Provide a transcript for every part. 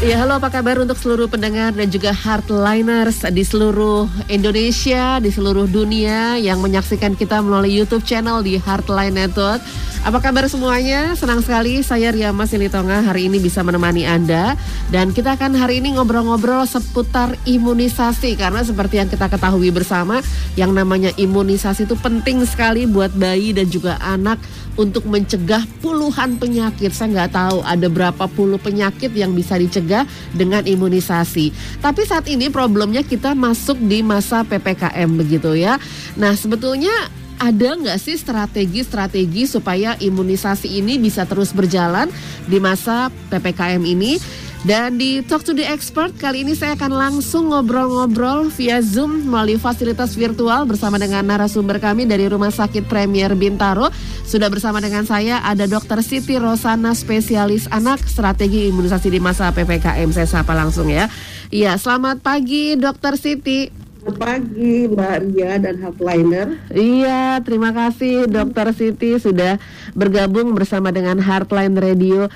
Ya, halo, apa kabar untuk seluruh pendengar dan juga Heartliners di seluruh Indonesia, di seluruh dunia yang menyaksikan kita melalui YouTube channel di Heartline Network. Apa kabar semuanya? Senang sekali saya Riyama Silitonga hari ini bisa menemani Anda. Dan kita akan hari ini ngobrol-ngobrol seputar imunisasi. Karena seperti yang kita ketahui bersama, yang namanya imunisasi itu penting sekali buat bayi dan juga anak untuk mencegah puluhan penyakit. Saya nggak tahu ada berapa puluh penyakit yang bisa dicegah dengan imunisasi. Tapi saat ini problemnya kita masuk di masa PPKM begitu ya. Nah, sebetulnya ada nggak sih strategi-strategi supaya imunisasi ini bisa terus berjalan di masa PPKM ini? Dan di Talk to the Expert kali ini saya akan langsung ngobrol-ngobrol via Zoom melalui fasilitas virtual bersama dengan narasumber kami dari Rumah Sakit Premier Bintaro. Sudah bersama dengan saya ada Dr. Siti Rozanah, spesialis anak strategi imunisasi di masa PPKM. Saya sapa langsung ya. Iya, selamat pagi Dr. Siti. Selamat pagi Mbak Ria dan Heartliner. Iya, terima kasih Dr. Siti sudah bergabung bersama dengan Heartline Radio.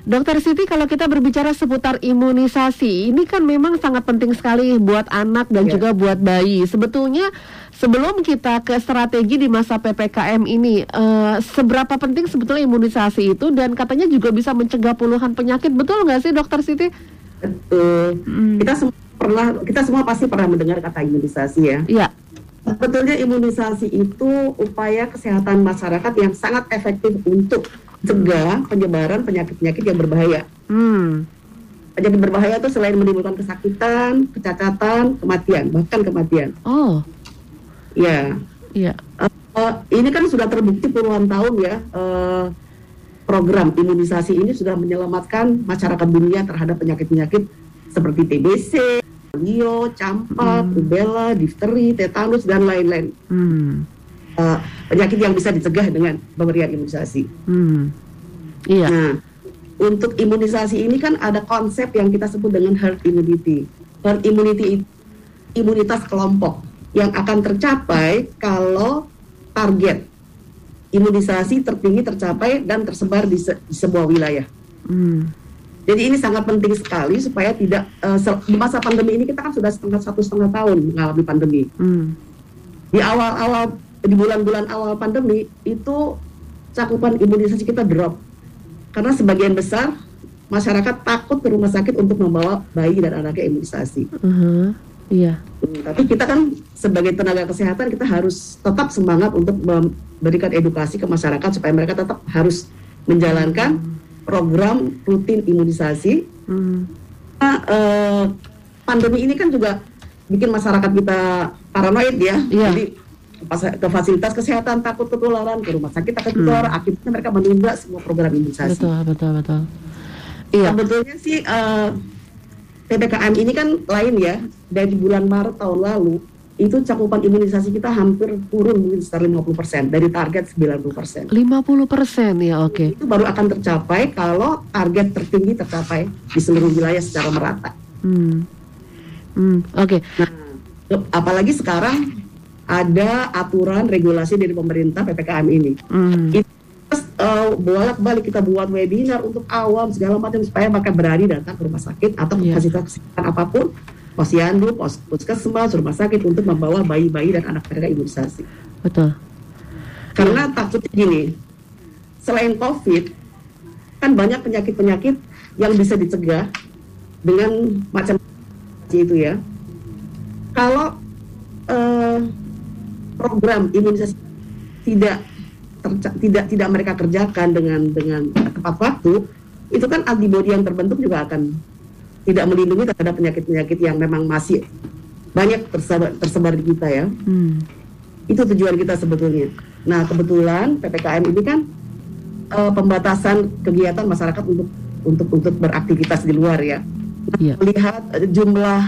Dr. Siti, kalau kita berbicara seputar imunisasi, ini kan memang sangat penting sekali buat anak dan juga buat bayi. Sebetulnya sebelum kita ke strategi di masa PPKM ini, seberapa penting sebetulnya imunisasi itu? Dan katanya juga bisa mencegah puluhan penyakit, betul nggak sih Dr. Siti? Betul, kita semua pasti pernah mendengar kata imunisasi ya. Iya. Sebetulnya imunisasi itu upaya kesehatan masyarakat yang sangat efektif untuk cegah penyebaran penyakit-penyakit yang berbahaya. Penyakit berbahaya itu selain menimbulkan kesakitan, kecacatan, kematian, bahkan kematian. Oh. Ya. Iya. Ini kan sudah terbukti puluhan tahun ya. Program imunisasi ini sudah menyelamatkan masyarakat dunia terhadap penyakit-penyakit seperti TBC, polio, campak, rubella, difteri, tetanus dan lain-lain. Penyakit yang bisa dicegah dengan pemberian imunisasi. Iya. Nah, untuk imunisasi ini kan ada konsep yang kita sebut dengan herd immunity. Herd immunity itu imunitas kelompok yang akan tercapai kalau target imunisasi tertinggi tercapai dan tersebar di sebuah wilayah. Jadi ini sangat penting sekali supaya tidak di masa pandemi ini kita kan sudah satu setengah tahun mengalami pandemi. Di awal-awal, di bulan-bulan awal pandemi itu cakupan imunisasi kita drop karena sebagian besar masyarakat takut ke rumah sakit untuk membawa bayi dan anaknya imunisasi. Iya. Tapi kita kan sebagai tenaga kesehatan kita harus tetap semangat untuk memberikan edukasi ke masyarakat supaya mereka tetap harus menjalankan program rutin imunisasi. Nah, pandemi ini kan juga bikin masyarakat kita paranoid ya. Yeah. Jadi ke fasilitas kesehatan takut ketularan, ke rumah sakit takut ketularan, akhirnya mereka menunda semua program imunisasi. Betul. Iya. Sebetulnya sih PPKM ini kan lain ya. Dari bulan Maret tahun lalu itu cakupan imunisasi kita hampir turun mungkin sekitar 50% dari target 90%. 50% ya, oke. Itu baru akan tercapai kalau target tertinggi tercapai di seluruh wilayah secara merata. Oke. Nah, apalagi sekarang ada aturan regulasi dari pemerintah PPKM ini. Itu bolak-balik kita buat webinar untuk awam segala macam supaya mereka berani datang ke rumah sakit atau fasilitas kesehatan apapun, posyandu, puskesmas, rumah sakit untuk membawa bayi-bayi dan anak mereka imunisasi. Betul. Karena takutnya gini, selain COVID kan banyak penyakit-penyakit yang bisa dicegah dengan macam itu ya. Kalau program imunisasi tidak mereka kerjakan dengan tepat waktu, itu kan antibodi yang terbentuk juga akan tidak melindungi terhadap penyakit-penyakit yang memang masih banyak tersebar di kita ya. Itu tujuan kita sebetulnya. Nah, kebetulan PPKM ini kan pembatasan kegiatan masyarakat untuk beraktivitas di luar ya. Nah, melihat jumlah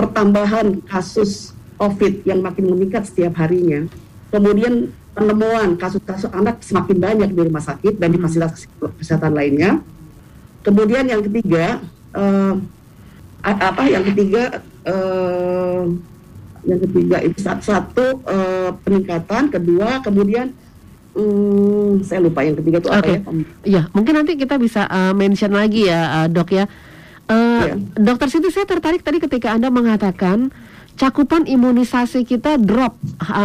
pertambahan kasus COVID yang makin meningkat setiap harinya, kemudian penemuan kasus-kasus anak semakin banyak di rumah sakit dan di fasilitas kesehatan lainnya. Kemudian yang ketiga, itu satu peningkatan, kedua kemudian Saya lupa yang ketiga itu apa ya? Ya, mungkin nanti kita bisa mention lagi ya, Dok ya. Dokter Siti, saya tertarik tadi ketika Anda mengatakan cakupan imunisasi kita drop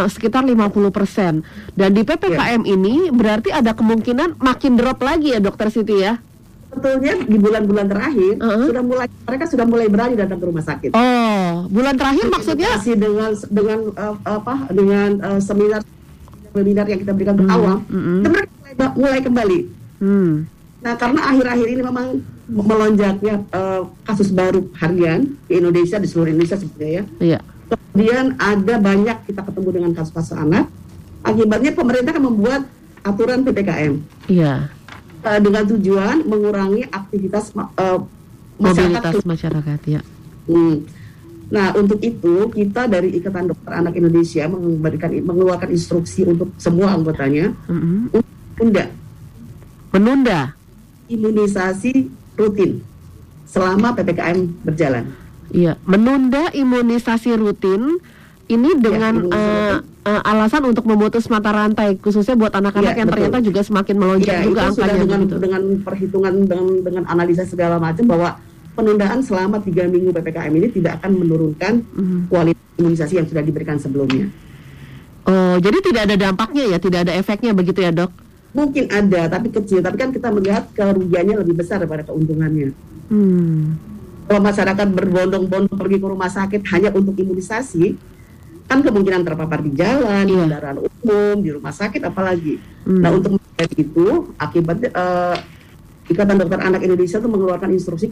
sekitar 50%. Dan di PPKM ini berarti ada kemungkinan makin drop lagi ya, Dokter Siti ya? Sebetulnya di bulan-bulan terakhir sudah mulai, mereka sudah mulai berani datang ke rumah sakit. Oh, bulan terakhir maksudnya? Dengan seminar yang kita berikan berawal, mereka mulai kembali. Nah, karena akhir-akhir ini memang melonjaknya kasus baru harian di Indonesia, di seluruh Indonesia sebenarnya ya. Iya. Kemudian ada banyak kita ketemu dengan kasus-kasus anak. Akibatnya pemerintah akan membuat aturan PPKM. Iya. Dengan tujuan mengurangi aktivitas mobilitas masyarakat ya. Nah, untuk itu kita dari Ikatan Dokter Anak Indonesia mengeluarkan instruksi untuk semua anggotanya untuk menunda imunisasi rutin selama PPKM berjalan. Iya, menunda imunisasi rutin ini dengan alasan untuk memutus mata rantai, khususnya buat anak-anak yang ternyata juga semakin melonjak juga angkanya. Sudah dengan perhitungan dengan analisa segala macam bahwa penundaan selama 3 minggu PPKM ini tidak akan menurunkan kualitas imunisasi yang sudah diberikan sebelumnya. Oh, jadi tidak ada dampaknya ya, tidak ada efeknya begitu ya, Dok? Mungkin ada, tapi kecil. Tapi kan kita melihat kerugiannya lebih besar daripada keuntungannya. Kalau masyarakat berbondong-bondong pergi ke rumah sakit hanya untuk imunisasi, kan kemungkinan terpapar di jalan, di kendaraan umum, di rumah sakit, apalagi. Nah, untuk itu, akibatnya Ikatan Dokter Anak Indonesia itu mengeluarkan instruksi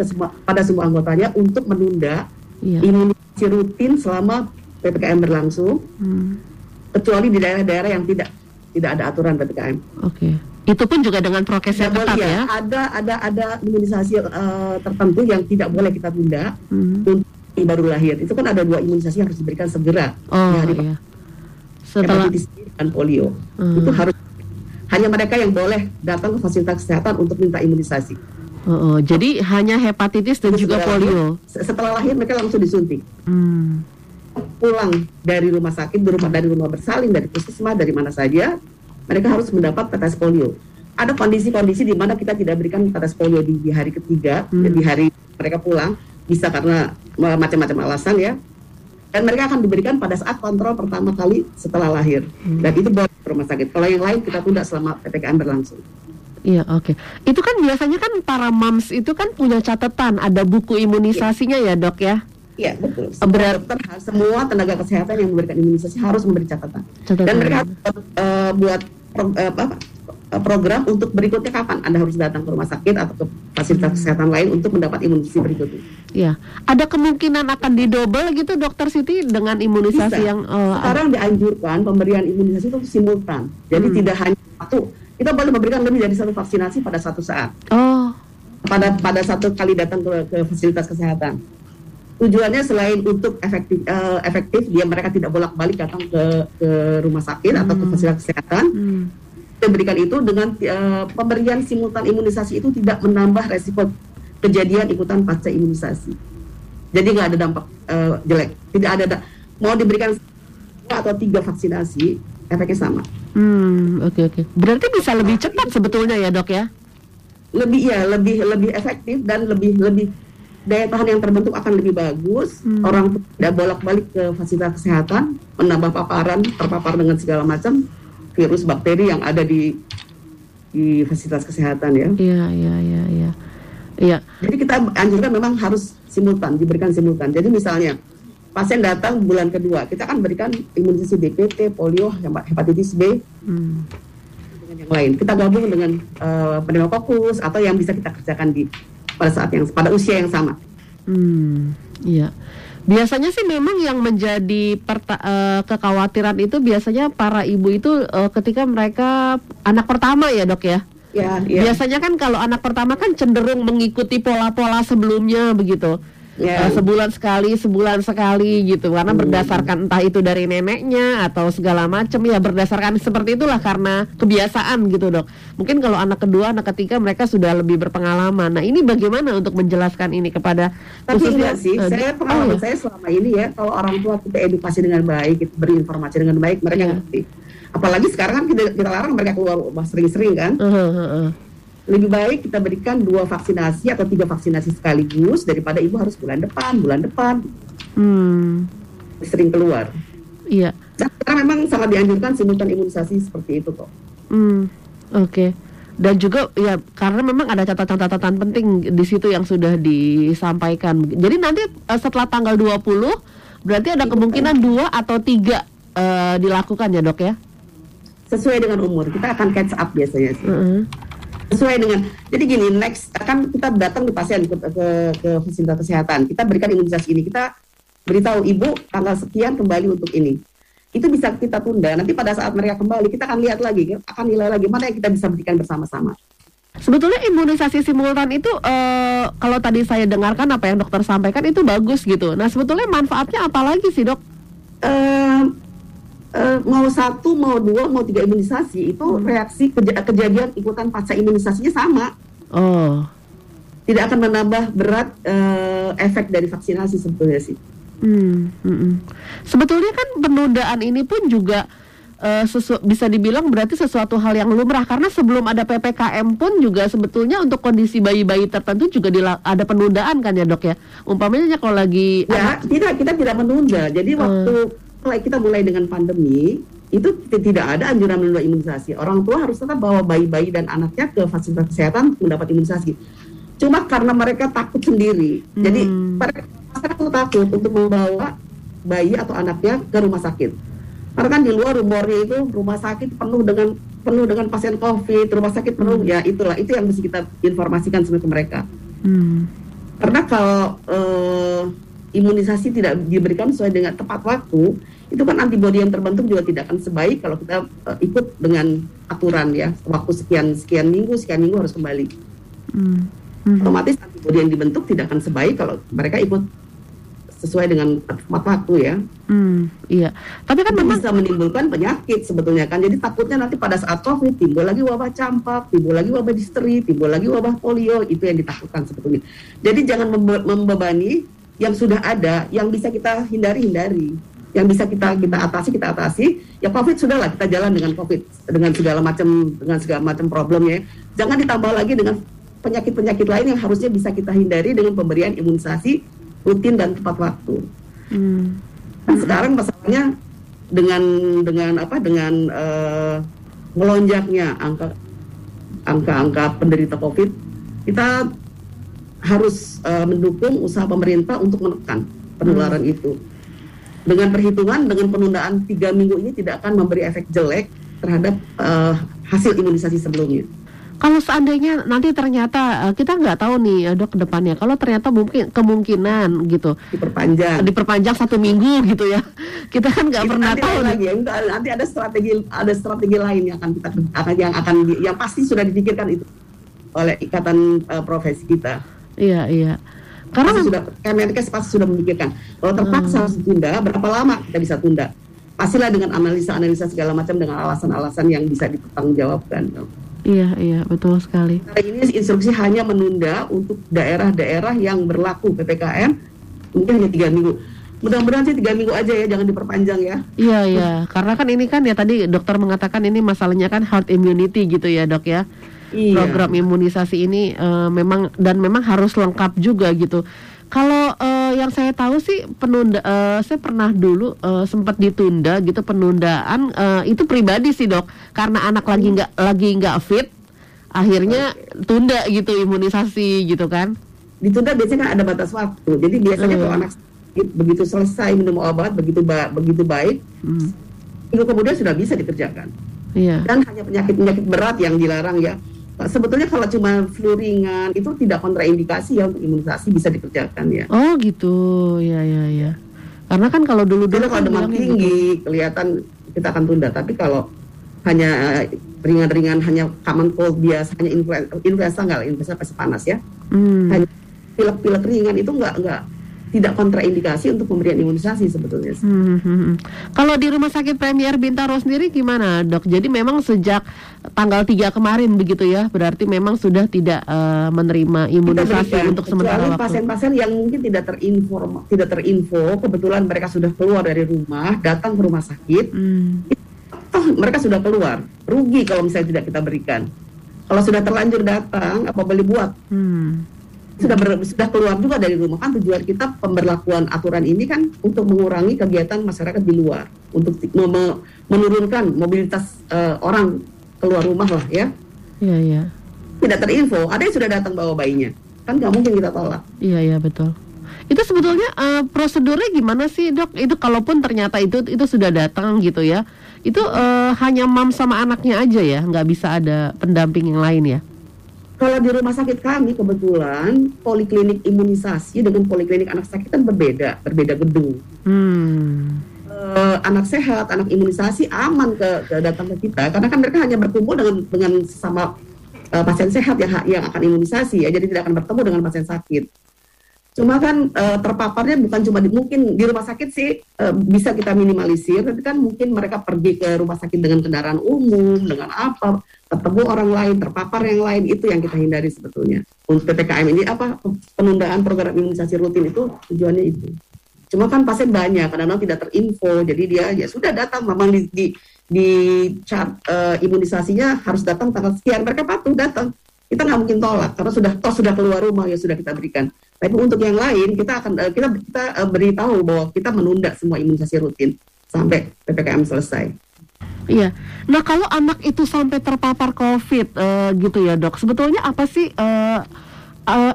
pada semua anggotanya untuk menunda imunisasi rutin selama PPKM berlangsung, kecuali di daerah-daerah yang tidak ada aturan PPKM. Oke. Itu pun juga dengan prokes yang ketat ya. Ada imunisasi tertentu yang tidak boleh kita tunda untuk baru lahir. Itu kan ada 2 imunisasi yang harus diberikan segera. Oh iya. Setelah hepatitis B dan polio. Itu harus hanya mereka yang boleh datang ke fasilitas kesehatan untuk minta imunisasi. Jadi hanya hepatitis dan juga polio. Setelah lahir mereka langsung disuntik. Pulang dari rumah sakit, dari rumah bersalin, dari puskesmas, dari mana saja, mereka harus mendapat tetes polio. Ada kondisi-kondisi di mana kita tidak berikan tetes polio di hari ketiga, di hari mereka pulang, bisa karena macam-macam alasan ya. Dan mereka akan diberikan pada saat kontrol pertama kali setelah lahir. Dan itu buat rumah sakit. Kalau yang lain kita tunda selama PPKM berlangsung. Iya, oke. Itu kan biasanya kan para moms itu kan punya catatan, ada buku imunisasinya ya, Dok ya? Iya, betul. Semua tenaga kesehatan yang memberikan imunisasi harus memberi catatan. Dan mereka harus buat program untuk berikutnya kapan Anda harus datang ke rumah sakit atau ke fasilitas kesehatan lain untuk mendapat imunisasi berikutnya. Iya. Ada kemungkinan akan didobel gitu, Dokter Siti, dengan imunisasi yang sekarang dianjurkan pemberian imunisasi itu simultan. Jadi tidak hanya satu. Kita boleh memberikan lebih dari satu vaksinasi pada satu saat. Oh. Pada satu kali datang ke fasilitas kesehatan. Tujuannya selain untuk efektif mereka tidak bolak-balik datang ke rumah sakit atau ke fasilitas kesehatan. Diberikan itu dengan pemberian simultan imunisasi itu tidak menambah resiko kejadian ikutan pasca imunisasi. Jadi nggak ada dampak jelek. Tidak ada mau diberikan 2 atau 3 vaksinasi efeknya sama. Oke. Berarti bisa lebih cepat sebetulnya ya, Dok ya? Lebih efektif dan lebih daya tahan yang terbentuk akan lebih bagus. Orang tidak bolak-balik ke fasilitas kesehatan, menambah terpapar dengan segala macam virus bakteri yang ada di fasilitas kesehatan ya. Iya. Jadi kita anjurkan memang harus diberikan simultan. Jadi misalnya pasien datang bulan kedua, kita akan berikan imunisasi DPT, polio, hepatitis B, dengan yang lain. Kita gabung dengan pneumokokus atau yang bisa kita kerjakan pada usia yang sama. Iya. Biasanya sih memang yang menjadi kekhawatiran itu biasanya para ibu itu ketika mereka anak pertama ya, Dok ya. Ya. Biasanya kan kalau anak pertama kan cenderung mengikuti pola-pola sebelumnya begitu. Sebulan sekali gitu karena berdasarkan entah itu dari neneknya atau segala macam ya, berdasarkan seperti itulah karena kebiasaan gitu, Dok. Mungkin kalau anak kedua, anak ketiga mereka sudah lebih berpengalaman. Nah, ini bagaimana untuk menjelaskan ini kepada khususnya saya selama ini ya, kalau orang tua kita edukasi dengan baik, beri informasi dengan baik, mereka ngerti. Apalagi sekarang kan kita larang mereka keluar rumah sering-sering kan. Lebih baik kita berikan 2 vaksinasi atau 3 vaksinasi sekaligus daripada ibu harus bulan depan. Sering keluar. Iya. Dan sekarang memang sangat dianjurkan simultan imunisasi seperti itu kok. Oke. Dan juga ya karena memang ada catatan-catatan penting di situ yang sudah disampaikan. Jadi nanti setelah tanggal 20 berarti ada kemungkinan 2 atau 3 dilakukan ya dok ya? Sesuai dengan umur, kita akan catch up biasanya sih. Sesuai dengan, jadi gini, next akan kita datang ke pasien ke fasilitas kesehatan, kita berikan imunisasi ini, kita beritahu ibu tanggal sekian kembali untuk ini. Itu bisa kita tunda, nanti pada saat mereka kembali kita akan lihat lagi, akan nilai lagi mana yang kita bisa berikan bersama-sama. Sebetulnya imunisasi simultan itu kalau tadi saya dengarkan apa yang dokter sampaikan itu bagus gitu. Nah sebetulnya manfaatnya apa lagi sih dok? Mau 1, mau 2, mau 3 imunisasi itu reaksi kejadian ikutan pasca imunisasinya sama. Oh. Tidak akan menambah berat efek dari vaksinasi sebetulnya sih. Sebetulnya kan penundaan ini pun juga bisa dibilang berarti sesuatu hal yang lumrah karena sebelum ada PPKM pun juga sebetulnya untuk kondisi bayi-bayi tertentu juga ada penundaan kan ya dok ya. Umpamanya kalau lagi ya kita tidak menunda. Jadi waktu kita mulai dengan pandemi itu tidak ada anjuran menunda imunisasi. Orang tua harus tetap bawa bayi-bayi dan anaknya ke fasilitas kesehatan mendapat imunisasi. Cuma karena mereka takut sendiri, jadi mereka takut untuk membawa bayi atau anaknya ke rumah sakit. Karena kan di luar rumornya itu rumah sakit penuh dengan pasien COVID, rumah sakit penuh ya itulah itu yang mesti kita informasikan sebenarnya ke mereka. Karena kalau imunisasi tidak diberikan sesuai dengan tepat waktu, itu kan antibodi yang terbentuk juga tidak akan sebaik kalau kita ikut dengan aturan ya waktu sekian minggu harus kembali. Otomatis antibodi yang dibentuk tidak akan sebaik kalau mereka ikut sesuai dengan tepat waktu ya. Iya. Tapi kan memang bisa menimbulkan penyakit sebetulnya kan. Jadi takutnya nanti pada saat COVID timbul lagi wabah campak, timbul lagi wabah disteri, timbul lagi wabah polio, itu yang ditakutkan sebetulnya. Jadi jangan membebani yang sudah ada, yang bisa kita hindari, yang bisa kita atasi. Ya COVID sudahlah, kita jalan dengan COVID dengan segala macam problemnya. Jangan ditambah lagi dengan penyakit-penyakit lain yang harusnya bisa kita hindari dengan pemberian imunisasi rutin dan tepat waktu. Nah, sekarang masalahnya dengan melonjaknya angka penderita COVID, kita harus mendukung usaha pemerintah untuk menekan penularan itu. Dengan perhitungan, dengan penundaan 3 minggu ini tidak akan memberi efek jelek terhadap hasil imunisasi sebelumnya. Kalau seandainya nanti ternyata kita nggak tahu nih dok kedepannya, kalau ternyata mungkin kemungkinan gitu diperpanjang 1 minggu gitu ya, kita kan nggak pernah tahu lagi. Nanti ada strategi lain yang pasti sudah dipikirkan itu oleh ikatan profesi kita. Iya. Karena Kemenkes pasti sudah memikirkan kalau terpaksa harus ditunda, berapa lama kita bisa tunda? Pastilah dengan analisa segala macam dengan alasan-alasan yang bisa dipertanggungjawabkan. Iya, betul sekali. Hari ini instruksi hanya menunda untuk daerah-daerah yang berlaku PPKM mungkin hanya 3 minggu. Mudah-mudahan sih 3 minggu aja ya, jangan diperpanjang ya. Iya, karena kan ini kan ya tadi dokter mengatakan ini masalahnya kan herd immunity gitu ya dok ya. Program imunisasi ini memang harus lengkap juga gitu. Kalau yang saya tahu sih saya pernah dulu sempat ditunda gitu penundaan itu pribadi sih dok, karena anak lagi nggak fit, akhirnya tunda gitu imunisasi gitu kan. Ditunda biasanya kan ada batas waktu. Jadi biasanya kalau anak begitu selesai minum obat begitu baik, minggu kemudian sudah bisa dikerjakan. Iya. Dan hanya penyakit berat yang dilarang ya. Sebetulnya kalau cuma flu ringan itu tidak kontraindikasi ya untuk imunisasi, bisa dikerjakan ya. Oh gitu, ya. Karena kan kalau dulu kan demam tinggi gitu, kelihatan kita akan tunda. Tapi kalau hanya ringan-ringan, hanya common cold biasa, hanya influenza pasti panas ya. Hanya pilek-pilek ringan itu enggak tidak kontraindikasi untuk pemberian imunisasi sebetulnya. Kalau di Rumah Sakit Premier Bintaro sendiri gimana dok? Jadi memang sejak tanggal 3 kemarin begitu ya, berarti memang sudah tidak menerima imunisasi untuk sementara waktu. Pasien-pasien yang mungkin tidak terinfo, kebetulan mereka sudah keluar dari rumah, datang ke rumah sakit, toh mereka sudah keluar. Rugi kalau misalnya tidak kita berikan. Kalau sudah terlanjur datang, apa boleh buat? Sudah keluar juga dari rumah, kan tujuan kita pemberlakuan aturan ini kan untuk mengurangi kegiatan masyarakat di luar, untuk menurunkan mobilitas orang keluar rumah lah ya. Iya, iya. Tidak terinfo, ada yang sudah datang bawa bayinya, kan nggak mungkin kita tolak. Iya, iya, betul. Itu sebetulnya prosedurnya gimana sih dok? Itu kalaupun ternyata itu sudah datang gitu ya, itu hanya mam sama anaknya aja ya, nggak bisa ada pendamping yang lain ya? Kalau di rumah sakit kami kebetulan poliklinik imunisasi dengan poliklinik anak sakit kan berbeda gedung. Anak sehat, anak imunisasi aman ke datang ke kita karena kan mereka hanya berkumpul dengan sesama pasien sehat yang akan imunisasi ya, jadi tidak akan bertemu dengan pasien sakit. Cuma kan terpaparnya bukan cuma mungkin di rumah sakit sih bisa kita minimalisir, tapi kan mungkin mereka pergi ke rumah sakit dengan kendaraan umum, dengan apa, ketemu orang lain, terpapar yang lain, itu yang kita hindari sebetulnya. Untuk PPKM ini apa, penundaan program imunisasi rutin itu tujuannya itu. Cuma kan pasien banyak, kadang-kadang tidak terinfo, jadi dia ya sudah datang, memang di chart imunisasinya harus datang tanggal sekian, mereka patuh datang. Kita nggak mungkin tolak karena sudah keluar rumah ya sudah kita berikan. Tapi untuk yang lain kita beritahu bahwa kita menunda semua imunisasi rutin sampai PPKM selesai. Iya. Nah kalau anak itu sampai terpapar COVID gitu ya dok, sebetulnya apa sih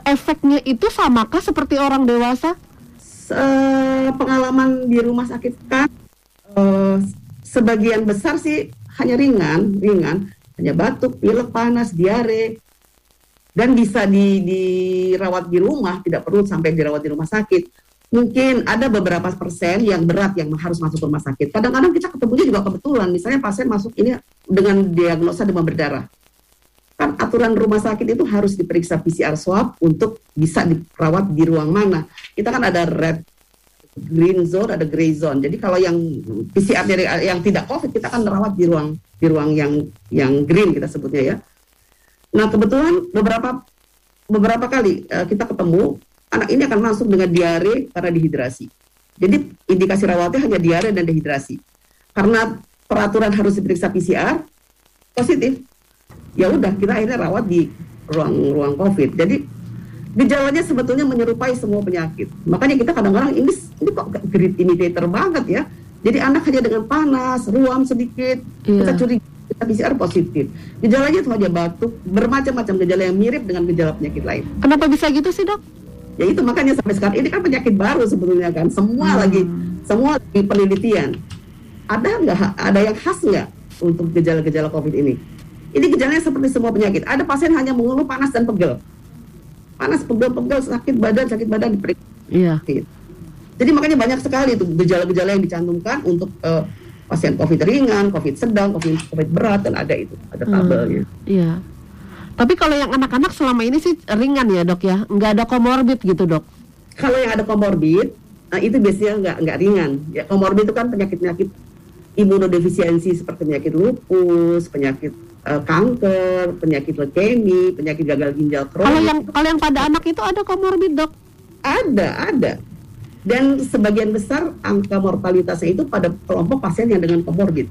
efeknya itu samakah seperti orang dewasa? Pengalaman di rumah sakit kan sebagian besar sih hanya ringan, hanya batuk, pilek, panas, diare. Dan bisa dirawat di rumah, tidak perlu sampai dirawat di rumah sakit. Mungkin ada beberapa persen yang berat yang harus masuk ke rumah sakit. Kadang-kadang kita ketemunya juga kebetulan, misalnya pasien masuk ini dengan diagnosa demam berdarah. Kan aturan rumah sakit itu harus diperiksa PCR swab untuk bisa dirawat di ruang mana. Kita kan ada red, green zone, ada gray zone. Jadi kalau yang PCR yang tidak COVID kita akan merawat di ruang yang green kita sebutnya ya. Nah kebetulan beberapa kali kita ketemu anak ini akan masuk dengan diare karena dehidrasi. Jadi indikasi rawatnya hanya diare dan dehidrasi. Karena peraturan harus diperiksa PCR positif, ya udah kita akhirnya rawat di ruang COVID. Jadi gejalanya sebetulnya menyerupai semua penyakit. Makanya kita kadang-kadang ini kok great imitator banget ya. Jadi anak hanya dengan panas, ruam sedikit, kita curiga. Kita PCR positif. Gejalanya itu aja batuk, bermacam-macam gejala yang mirip dengan gejala penyakit lain. Kenapa bisa gitu sih dok? Ya itu makanya sampai sekarang ini kan penyakit baru sebetulnya kan. Semua lagi penelitian. Ada yang khas nggak untuk gejala-gejala COVID ini? Ini gejalanya seperti semua penyakit. Ada pasien hanya mengeluh panas dan pegel. Panas, pegel, sakit badan diperiksa. Iya. Jadi makanya banyak sekali itu gejala-gejala yang dicantumkan untuk pasien COVID ringan, COVID sedang, COVID berat, dan ada tabelnya. Iya. Tapi kalau yang anak-anak selama ini sih ringan ya dok ya, nggak ada komorbid gitu dok? Kalau yang ada komorbid, nah itu biasanya nggak ringan. Ya, komorbid itu kan penyakit-penyakit imunodefisiensi seperti penyakit lupus, penyakit kanker, penyakit leukemi, penyakit gagal ginjal kronis. Kalau yang pada anak itu ada komorbid dok? Ada. Dan sebagian besar angka mortalitasnya itu pada kelompok pasien yang dengan komorbid.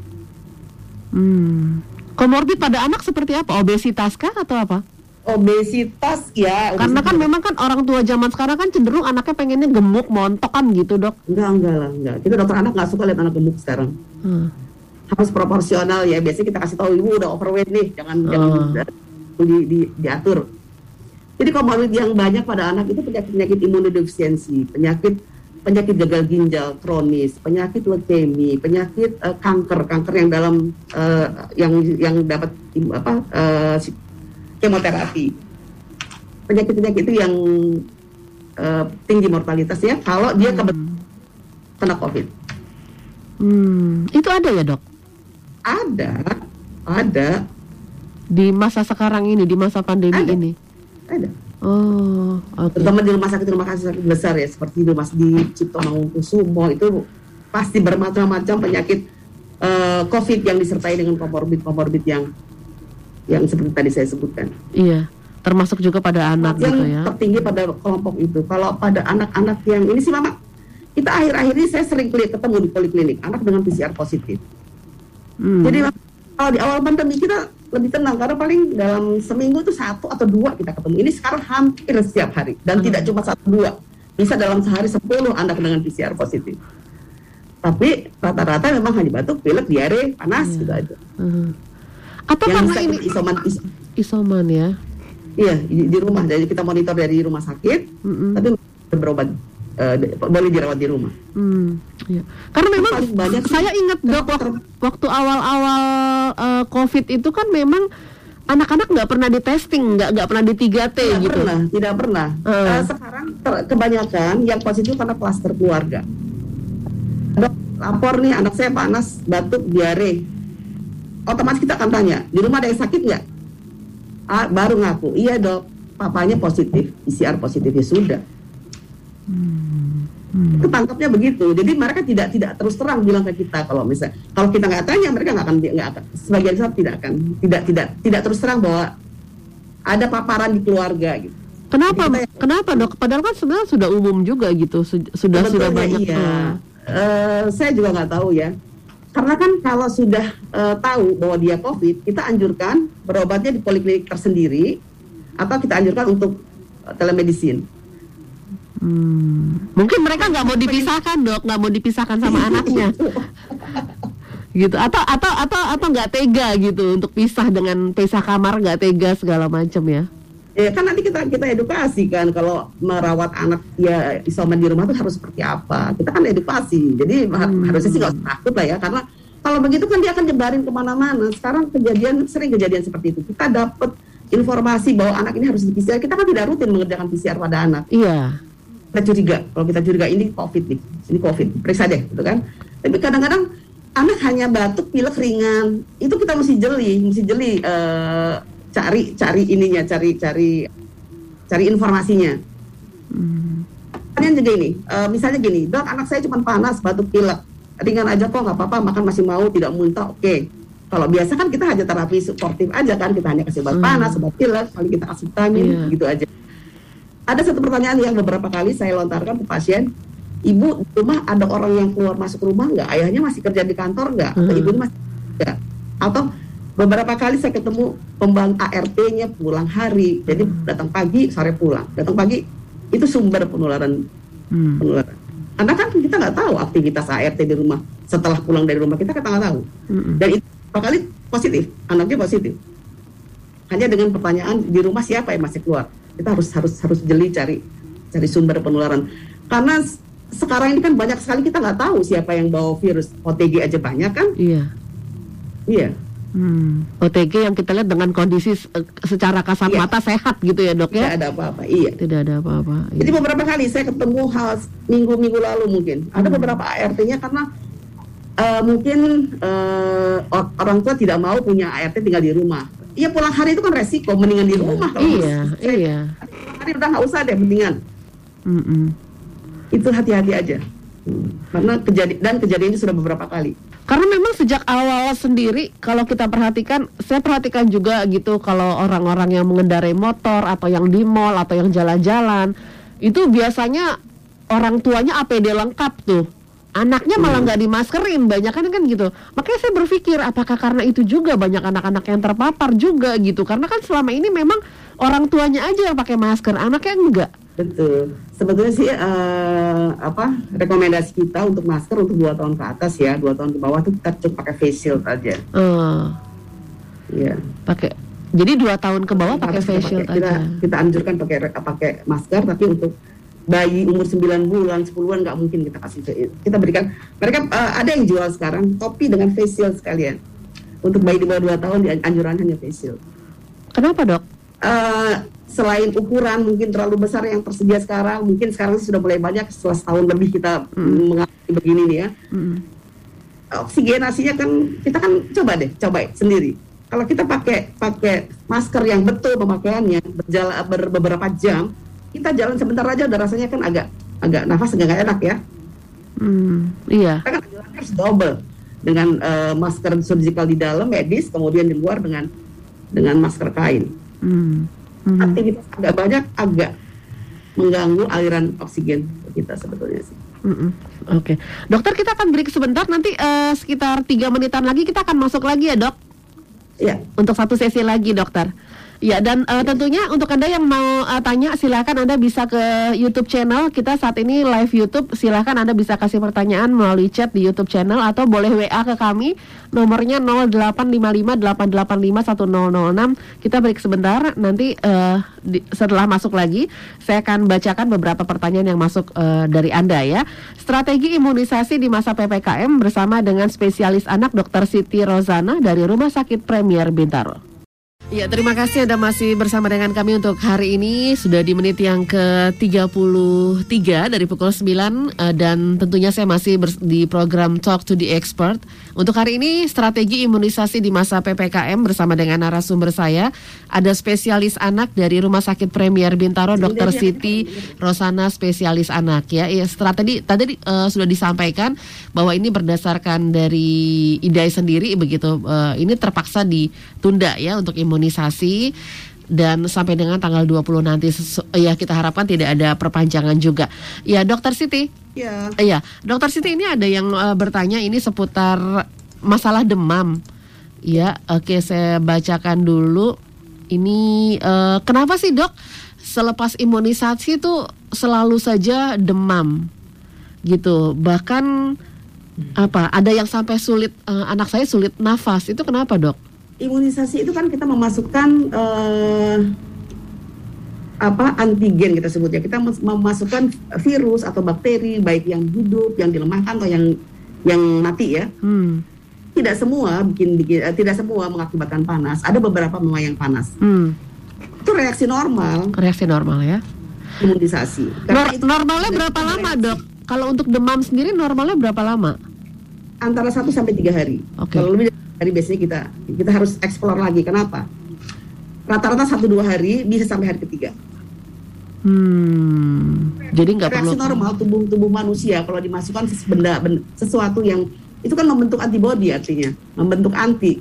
Komorbid pada anak seperti apa? Obesitas kah atau apa? Obesitas ya. Karena kan memang kan orang tua zaman sekarang kan cenderung anaknya pengennya gemuk, montokan gitu dok. Enggak. Kita dokter anak nggak suka lihat anak gemuk sekarang. Harus proporsional ya. Biasanya kita kasih tahu ibu udah overweight nih, jangan diatur. Jadi komorbid yang banyak pada anak itu penyakit imunodefisiensi, penyakit gagal ginjal kronis, penyakit leukemi, penyakit kanker yang dalam yang dapat kemoterapi, penyakit itu yang tinggi mortalitasnya kalau dia kena COVID. Itu ada ya dok? Ada. Di masa sekarang ini, di masa pandemi ini? Ada. Oh, okay. Terutama di rumah sakit besar ya, seperti di Cipto Mangunkusumo itu pasti bermacam-macam penyakit COVID yang disertai dengan komorbid yang seperti tadi saya sebutkan. Iya, termasuk juga pada anak gitu ya. Yang tertinggi pada kelompok itu. Kalau pada anak-anak yang ini sih Mama, kita akhir-akhir ini saya sering ketemu di poliklinik anak dengan PCR positif. Jadi kalau di awal pandemi kita lebih tenang karena paling dalam seminggu itu 1 atau 2 kita ketemu. Ini sekarang hampir setiap hari dan tidak cuma 1-2. Bisa dalam sehari 10 anak dengan PCR positif. Tapi rata-rata memang hanya batuk, pilek, diare, panas gitu aja. Apa yang karena ini isoman ya? Iya, di rumah. Jadi kita monitor dari rumah sakit, tapi berobat boleh dirawat di rumah. Iya. Karena memang banyak saya ingat Dok waktu awal-awal COVID itu kan memang anak-anak nggak pernah di testing, nggak pernah di 3T gitu. Tidak pernah. Sekarang kebanyakan yang positif karena klaster keluarga. Dok, lapor nih anak saya panas, batuk, diare. Otomatis kita akan tanya, di rumah ada yang sakit nggak? Ah, baru ngaku, iya Dok, papanya positif, PCR positif, ya sudah. Ketangkapnya begitu. Jadi mereka tidak terus terang bilang ke kita kalau misalnya kalau kita nggak tanya mereka nggak akan sebagian besar tidak terus terang bahwa ada paparan di keluarga gitu. Kenapa Dok? Padahal kan sebenarnya sudah umum juga gitu, sudah banyak. Iya. Saya juga nggak tahu ya. Karena kan kalau sudah tahu bahwa dia COVID, kita anjurkan berobatnya di poliklinik tersendiri atau kita anjurkan untuk telemedicine. Mungkin mereka nggak mau dipisahkan Dok, nggak mau dipisahkan sama anaknya, gitu. Atau nggak tega gitu untuk pisah dengan pisah kamar, nggak tega segala macam ya. Ya kan nanti kita edukasi kan kalau merawat anak ya isoman di rumah itu harus seperti apa, kita kan edukasi. Jadi harusnya sih nggak usah takut lah ya, karena kalau begitu kan dia akan nyebarin kemana-mana. Sekarang sering kejadian seperti itu. Kita dapat informasi bahwa anak ini harus di PCR, kita kan tidak rutin mengerjakan PCR pada anak. Iya. Kita curiga, kalau kita curiga ini COVID nih, ini COVID, periksa deh gitu kan. Tapi kadang-kadang anak hanya batuk, pilek ringan, itu kita mesti jeli cari informasinya. Kalian juga ini, misalnya gini, Dok anak saya cuma panas, batuk, pilek, ringan aja kok, nggak apa-apa, makan masih mau, tidak muntah, oke. Kalau biasa kan kita hanya terapi suportif aja kan, kita hanya kasih obat panas, obat pilek, paling kita kasih vitamin, gitu aja. Ada satu pertanyaan yang beberapa kali saya lontarkan ke pasien, ibu di rumah ada orang yang keluar masuk rumah nggak, ayahnya masih kerja di kantor nggak, atau ibu masih nggak, atau beberapa kali saya ketemu pembangun ART-nya pulang hari, jadi datang pagi, sore pulang, datang pagi, itu sumber penularan. Karena kan kita nggak tahu aktivitas ART di rumah, setelah pulang dari rumah kita nggak tahu. Dan itu beberapa kali positif, anaknya positif. Hanya dengan pertanyaan di rumah siapa yang masih keluar, kita harus jeli cari sumber penularan. Karena sekarang ini kan banyak sekali kita nggak tahu siapa yang bawa virus, OTG aja banyak kan? Iya. OTG yang kita lihat dengan kondisi secara kasat mata sehat gitu ya Dok ya? Tidak ada apa-apa. Jadi beberapa kali saya ketemu hal minggu lalu mungkin ada beberapa ART-nya karena mungkin orang tua tidak mau punya ART tinggal di rumah. Iya, pulang hari itu kan resiko, mendingan di rumah. Iya. Pulang hari udah nggak usah deh, mendingan. Itu hati-hati aja. Karena kejadian ini sudah beberapa kali. Karena memang sejak awal sendiri kalau kita perhatikan, saya perhatikan juga gitu kalau orang-orang yang mengendarai motor atau yang di mal atau yang jalan-jalan itu biasanya orang tuanya APD lengkap tuh, anaknya malah nggak dimaskerin, banyak kan gitu. Makanya saya berpikir apakah karena itu juga banyak anak-anak yang terpapar juga gitu, karena kan selama ini memang orang tuanya aja yang pakai masker, anaknya enggak. Betul. Sebetulnya sih rekomendasi kita untuk masker untuk 2 tahun ke atas ya, 2 tahun ke bawah tuh kita cuma pakai face shield aja. Iya. Pakai. Jadi 2 tahun ke bawah pakai face shield aja. Kita anjurkan pakai masker, tapi untuk bayi umur 9 bulan, 10-an nggak mungkin kita kasih. Kita berikan mereka ada yang jual sekarang topi dengan face shield sekalian. Untuk bayi di bawah 2 tahun anjuran hanya face shield. Kenapa Dok? Selain ukuran mungkin terlalu besar yang tersedia sekarang, mungkin sekarang sudah mulai banyak setelah setahun lebih kita mengalami begini nih ya. Oksigenasinya kan kita kan coba sendiri. Kalau kita pakai masker yang betul pemakaiannya beberapa jam, kita jalan sebentar aja udah rasanya kan agak nafas agak enak ya. Iya. Kita kan harus double dengan masker surgical di dalam medis, kemudian di luar dengan masker kain. Aktivitas agak banyak agak mengganggu aliran oksigen kita sebetulnya sih. Oke, dokter, kita akan break sebentar. Nanti sekitar 3 menitan lagi kita akan masuk lagi ya, dok. Ya, untuk satu sesi lagi, dokter. Ya, dan tentunya untuk Anda yang mau tanya, silakan Anda bisa ke YouTube channel. Kita saat ini live YouTube, silakan Anda bisa kasih pertanyaan melalui chat di YouTube channel atau boleh WA ke kami. Nomornya 0855-885-1006. Kita break sebentar, nanti setelah masuk lagi, saya akan bacakan beberapa pertanyaan yang masuk dari Anda ya. Strategi imunisasi di masa PPKM bersama dengan spesialis anak Dr. Siti Rozanah dari Rumah Sakit Premier Bintaro. Ya, terima kasih Anda masih bersama dengan kami untuk hari ini. Sudah di menit yang ke-33 dari pukul 9 dan tentunya saya masih di program Talk to the Expert. Untuk hari ini strategi imunisasi di masa PPKM bersama dengan narasumber saya. Ada spesialis anak dari Rumah Sakit Premier Bintaro, Dr. Siti Rozanah, spesialis anak ya. Ya, strategi tadi sudah disampaikan bahwa ini berdasarkan dari IDAI sendiri begitu. Ini terpaksa ditunda ya untuk imunisasi dan sampai dengan tanggal 20 nanti ya, kita harapkan tidak ada perpanjangan juga. Ya, Dokter Siti. Ya. Iya, Dokter Siti, ini ada yang bertanya ini seputar masalah demam. Ya, oke, saya bacakan dulu. Ini kenapa sih, Dok, selepas imunisasi tuh selalu saja demam? Gitu. Bahkan apa? Ada yang sampai sulit anak saya sulit nafas. Itu kenapa, Dok? Imunisasi itu kan kita memasukkan antigen kita sebutnya. Kita memasukkan virus atau bakteri, baik yang hidup, yang dilemahkan atau yang mati ya. Tidak semua tidak semua mengakibatkan panas. Ada beberapa memang yang panas. Itu reaksi normal. Reaksi normal ya. Imunisasi. Normalnya berapa lama, Dok? Kalau untuk demam sendiri normalnya berapa lama? Antara 1 sampai 3 hari. Okay. Kalau lebih dari biasanya kita harus eksplor lagi. Kenapa? Rata-rata 1-2 hari, bisa sampai hari ketiga. Jadi nggak perlu. Reaksi normal tubuh manusia kalau dimasukkan sesuatu yang itu kan membentuk antibodi, artinya membentuk anti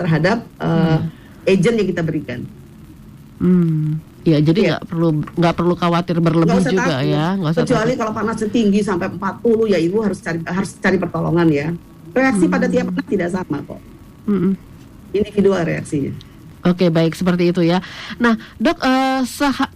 terhadap agen yang kita berikan. Ya, jadi nggak perlu khawatir berlebih juga takut. Ya. Kecuali kalau panasnya tinggi sampai 40, ya ibu harus cari pertolongan ya. Reaksi pada tiap anak tidak sama kok. Individual reaksinya. Oke, baik, seperti itu ya. Nah, Dok,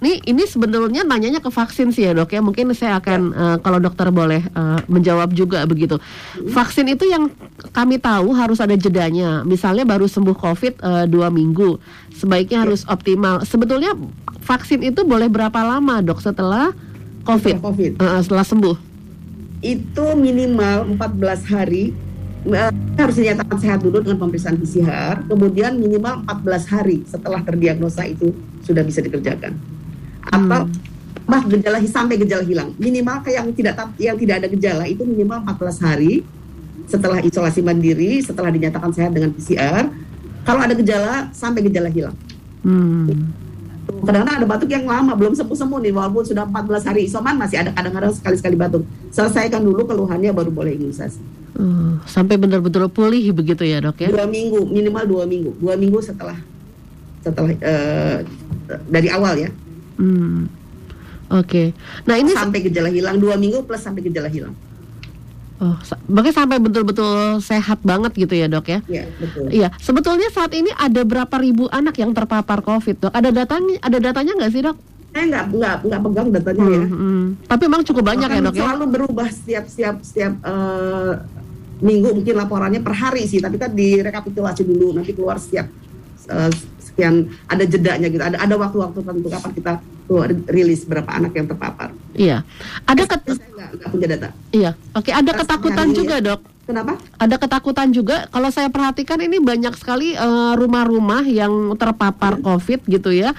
ini sebenarnya nanyanya ke vaksin sih ya, Dok ya. Mungkin saya akan kalau dokter boleh menjawab juga begitu. Vaksin itu yang kami tahu harus ada jedanya. Misalnya baru sembuh COVID 2 minggu, sebaiknya harus optimal. Sebetulnya vaksin itu boleh berapa lama, Dok, setelah COVID? Setelah sembuh? Itu minimal 14 hari. Harus dinyatakan sehat dulu dengan pemeriksaan PCR, kemudian minimal 14 hari setelah terdiagnosa itu sudah bisa dikerjakan. Atau sampai gejala hilang. Minimal yang tidak ada gejala itu minimal 14 hari setelah isolasi mandiri, setelah dinyatakan sehat dengan PCR. Kalau ada gejala sampai gejala hilang. Kadang-kadang ada batuk yang lama, belum sembuh-sembuh nih, walaupun sudah 14 hari isoman masih ada kadang-kadang sekali-sekali batuk. Selesaikan dulu keluhannya baru boleh imunisasi. Sampai benar-benar pulih begitu ya, Dok ya? 2 minggu, minimal 2 minggu. 2 minggu setelah dari awal ya. Oke. Nah, ini sampai gejala hilang, 2 minggu plus sampai gejala hilang. Makanya sampai betul-betul sehat banget gitu ya, Dok ya? Iya, betul. Iya, sebetulnya saat ini ada berapa ribu anak yang terpapar COVID, Dok? Ada datanya nggak sih, Dok? Saya nggak pegang datanya ya. Tapi memang cukup banyak ya, Dok ya? Selalu berubah setiap minggu mungkin laporannya per hari sih. Tapi kan direkapitulasi dulu, nanti keluar setiap sekian ada jedanya gitu. Ada waktu-waktu tertentu kapan kita rilis berapa anak yang terpapar. Iya. Ada nggak punya data. Iya. Oke, ada ketakutan juga, Dok. Kenapa? Ada ketakutan juga. Kalau saya perhatikan ini banyak sekali rumah-rumah yang terpapar COVID gitu ya.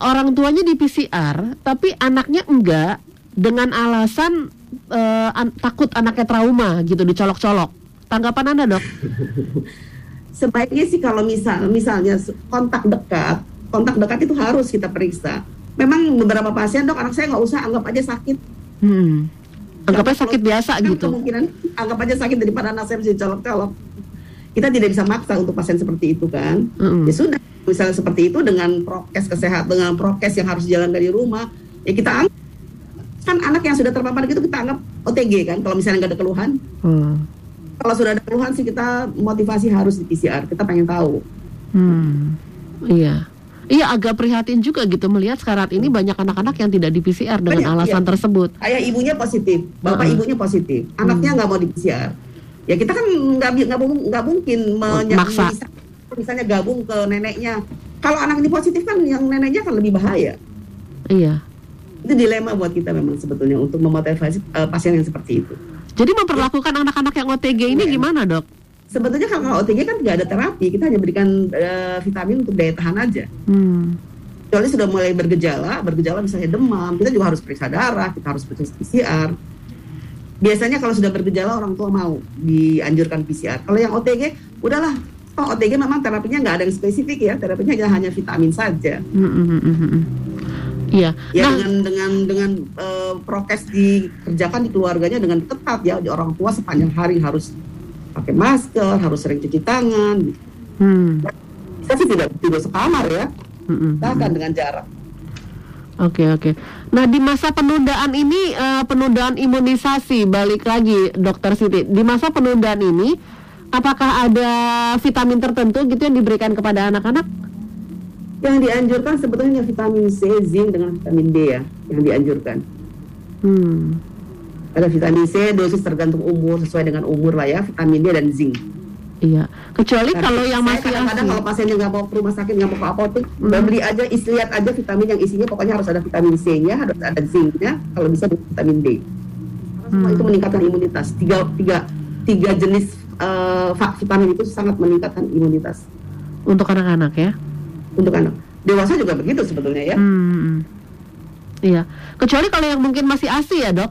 Orang tuanya di PCR, tapi anaknya enggak, dengan alasan takut anaknya trauma gitu, dicolok-colok. Tanggapan Anda, Dok? Sebaiknya sih kalau misalnya kontak dekat itu harus kita periksa. Memang beberapa pasien, Dok, anak saya nggak usah, anggap aja sakit. Anggapnya sakit biasa gitu. Kemungkinan anggap aja sakit daripada anak saya mesti colok-colok. Kita tidak bisa maksa untuk pasien seperti itu kan. Ya sudah, misalnya seperti itu dengan prokes kesehatan, dengan prokes yang harus jalan dari rumah, ya kita anggap Kan anak yang sudah terpapar itu kita anggap OTG kan, kalau misalnya nggak ada keluhan. Kalau sudah ada keluhan sih kita motivasi harus di PCR, kita pengen tahu. Iya. Iya, agak prihatin juga gitu melihat sekarang ini banyak anak-anak yang tidak di PCR dengan alasan tersebut. Ayah ibunya positif, bapak ibunya positif, anaknya nggak mau di PCR. Ya kita kan nggak mungkin memaksa. Misalnya gabung ke neneknya. Kalau anak ini positif kan yang neneknya kan lebih bahaya. Iya. Itu dilema buat kita memang sebetulnya untuk memotivasi pasien yang seperti itu. Jadi memperlakukan anak-anak yang OTG ini gimana, Dok? Sebetulnya kalau OTG kan nggak ada terapi, kita hanya berikan vitamin untuk daya tahan aja. Kecuali sudah mulai bergejala misalnya demam, kita juga harus periksa darah, kita harus periksa PCR. Biasanya kalau sudah bergejala orang tua mau dianjurkan PCR. Kalau yang OTG, udahlah. Oh, OTG memang terapinya nggak ada yang spesifik ya, terapinya hanya vitamin saja. Iya. Ya, nah, dengan prokes dikerjakan di keluarganya dengan ketat ya, orang tua sepanjang hari harus pakai masker, harus sering cuci tangan. Kita sih tidak sekamar ya, bahkan dengan jarak. Oke. Nah, di masa penundaan ini, penundaan imunisasi, balik lagi Dokter Siti, di masa penundaan ini, apakah ada vitamin tertentu gitu yang diberikan kepada anak-anak? Yang dianjurkan sebetulnya vitamin C, zinc dengan vitamin D ya, yang dianjurkan. Ada vitamin C, dosis tergantung umur, sesuai dengan umur lah ya, vitamin D dan zinc. Iya, kecuali tapi kalau yang masih kadang-kadang kalau pasien yang nggak mau ke rumah sakit, nggak mau ke apotek, beli aja, lihat aja vitamin yang isinya, pokoknya harus ada vitamin C-nya, harus ada zinc-nya, kalau bisa vitamin D. Semua itu meningkatkan imunitas. Tiga jenis vitamin itu sangat meningkatkan imunitas. Untuk anak-anak ya? Untuk anak. Dewasa juga begitu sebetulnya ya. Iya, kecuali kalau yang mungkin masih ASI ya, Dok?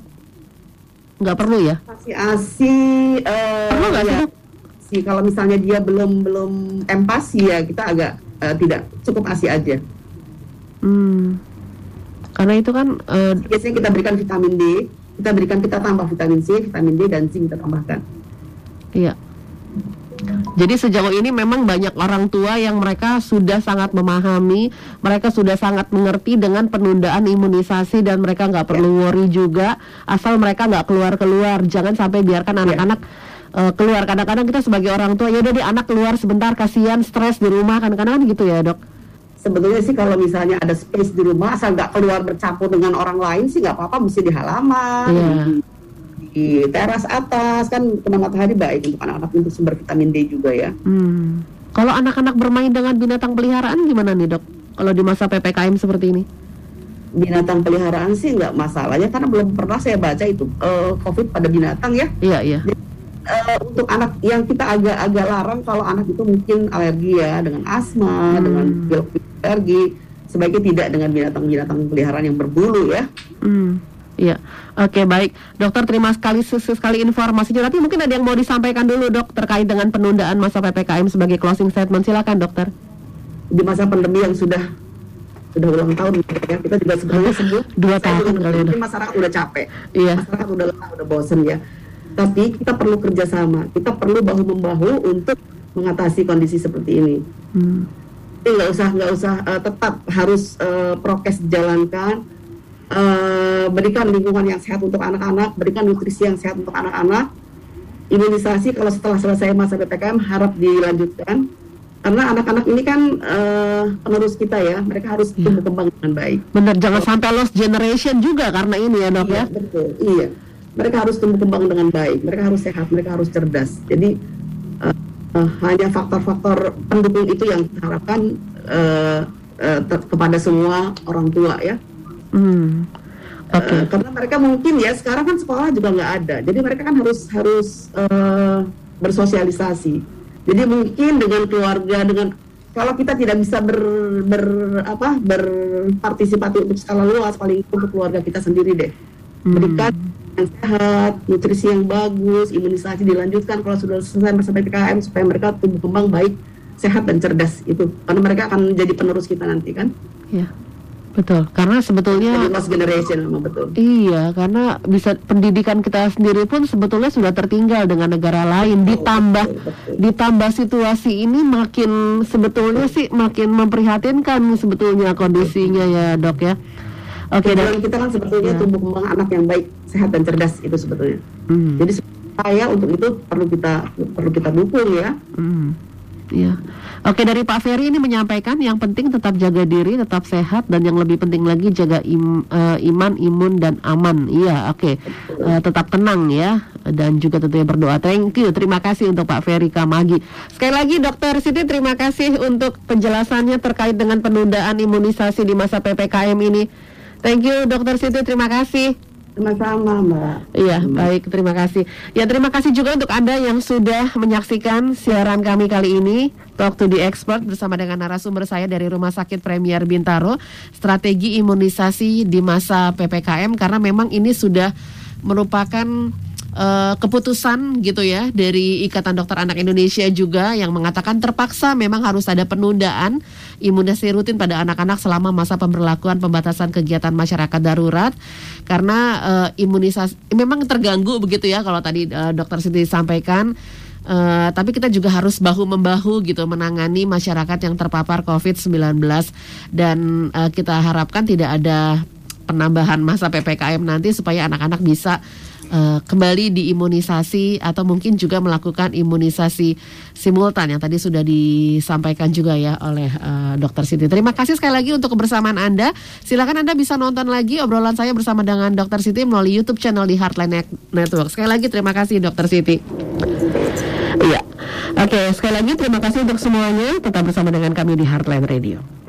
Nggak perlu ya? Masih ASI perlu nggak ya? ASI kalau misalnya dia belum empasi ya kita agak tidak, cukup ASI aja. Karena itu kan biasanya kita berikan vitamin D, kita tambah vitamin C, vitamin D dan zinc kita tambahkan. Iya. Jadi sejauh ini memang banyak orang tua yang mereka sudah sangat memahami, mereka sudah sangat mengerti dengan penundaan imunisasi dan mereka nggak perlu worry juga, asal mereka nggak keluar-keluar, jangan sampai biarkan anak-anak keluar. Kadang-kadang kita sebagai orang tua, yaudah deh anak keluar sebentar, kasihan stres di rumah, kadang-kadang gitu ya, Dok. Sebetulnya sih kalau misalnya ada space di rumah, asal nggak keluar bercampur dengan orang lain sih nggak apa-apa, mesti di halaman. Di teras atas kan kena matahari baik untuk anak-anak, untuk sumber vitamin D juga ya. Kalau anak-anak bermain dengan binatang peliharaan gimana nih, Dok? Kalau di masa PPKM seperti ini? Binatang peliharaan sih nggak masalahnya karena belum pernah saya baca itu COVID pada binatang ya. Iya. Jadi, untuk anak yang kita agak larang kalau anak itu mungkin alergi ya, dengan asma, dengan alergi, sebaiknya tidak dengan binatang-binatang peliharaan yang berbulu ya. Iya, oke baik, Dokter terima sekali informasinya. Tapi mungkin ada yang mau disampaikan dulu, Dok, terkait dengan penundaan masa PPKM sebagai closing statement, silakan Dokter. Di masa pandemi yang sudah ulang tahun ya, kita juga sebenarnya sebelum 2 tahun kali ini masyarakat udah capek, masyarakat udah bosen ya. Tapi kita perlu kerjasama, kita perlu bahu-membahu untuk mengatasi kondisi seperti ini. Nggak usah tetap harus prokes dijalankan. Berikan lingkungan yang sehat untuk anak-anak, berikan nutrisi yang sehat untuk anak-anak. Imunisasi kalau setelah selesai masa PPKM harap dilanjutkan, karena anak-anak ini kan penerus kita ya, mereka harus tumbuh kembang dengan baik. Benar, jangan sampai lost generation juga karena ini ya, Dok. Iya, betul. Iya, mereka harus tumbuh kembang dengan baik, mereka harus sehat, mereka harus cerdas. Jadi hanya faktor-faktor pendukung itu yang diharapkan kepada semua orang tua ya. Karena mereka mungkin ya sekarang kan sekolah juga nggak ada, jadi mereka kan harus bersosialisasi. Jadi mungkin dengan keluarga, dengan kalau kita tidak bisa berpartisipasi untuk skala luas, paling untuk keluarga kita sendiri deh. Berikan yang sehat, nutrisi yang bagus, imunisasi dilanjutkan kalau sudah selesai masa PPKM supaya mereka tumbuh kembang baik, sehat dan cerdas itu, karena mereka akan jadi penerus kita nanti kan. Iya. Betul, karena sebetulnya last generation memang betul. Iya, karena bisa pendidikan kita sendiri pun sebetulnya sudah tertinggal dengan negara lain. Ditambah situasi ini makin sebetulnya sih makin memprihatinkan sebetulnya kondisinya ya, Dok ya. Tujuan kita kan sebetulnya tumbuh kembang anak yang baik, sehat dan cerdas itu sebetulnya. Jadi saya untuk itu perlu kita dukung ya. Ya, oke, dari Pak Ferry ini menyampaikan yang penting tetap jaga diri, tetap sehat, dan yang lebih penting lagi jaga iman, imun, dan aman. Iya, oke, tetap tenang ya, dan juga tentunya berdoa. Thank you, terima kasih untuk Pak Ferry Kamagi. Sekali lagi Dr. Siti, terima kasih untuk penjelasannya terkait dengan penundaan imunisasi di masa PPKM ini. Thank you Dr. Siti, terima kasih. Sama-sama Mbak. Iya, baik, terima kasih. Ya, terima kasih juga untuk Anda yang sudah menyaksikan siaran kami kali ini, Talk to the Expert, bersama dengan narasumber saya dari Rumah Sakit Premier Bintaro, strategi imunisasi di masa PPKM, karena memang ini sudah merupakan keputusan gitu ya dari Ikatan Dokter Anak Indonesia juga, yang mengatakan terpaksa memang harus ada penundaan imunisasi rutin pada anak-anak selama masa pemberlakuan pembatasan kegiatan masyarakat darurat, karena imunisasi memang terganggu begitu ya, kalau tadi Dokter Siti sampaikan. Tapi kita juga harus bahu-membahu gitu menangani masyarakat yang terpapar COVID-19, dan kita harapkan tidak ada penambahan masa PPKM nanti, supaya anak-anak bisa kembali diimunisasi atau mungkin juga melakukan imunisasi simultan yang tadi sudah disampaikan juga ya oleh Dr. Siti. Terima kasih sekali lagi untuk kebersamaan Anda. Silakan Anda bisa nonton lagi obrolan saya bersama dengan Dr. Siti melalui YouTube channel di Heartline Network. Sekali lagi terima kasih Dr. Siti. Iya. Oke, sekali lagi terima kasih untuk semuanya. Tetap bersama dengan kami di Heartline Radio.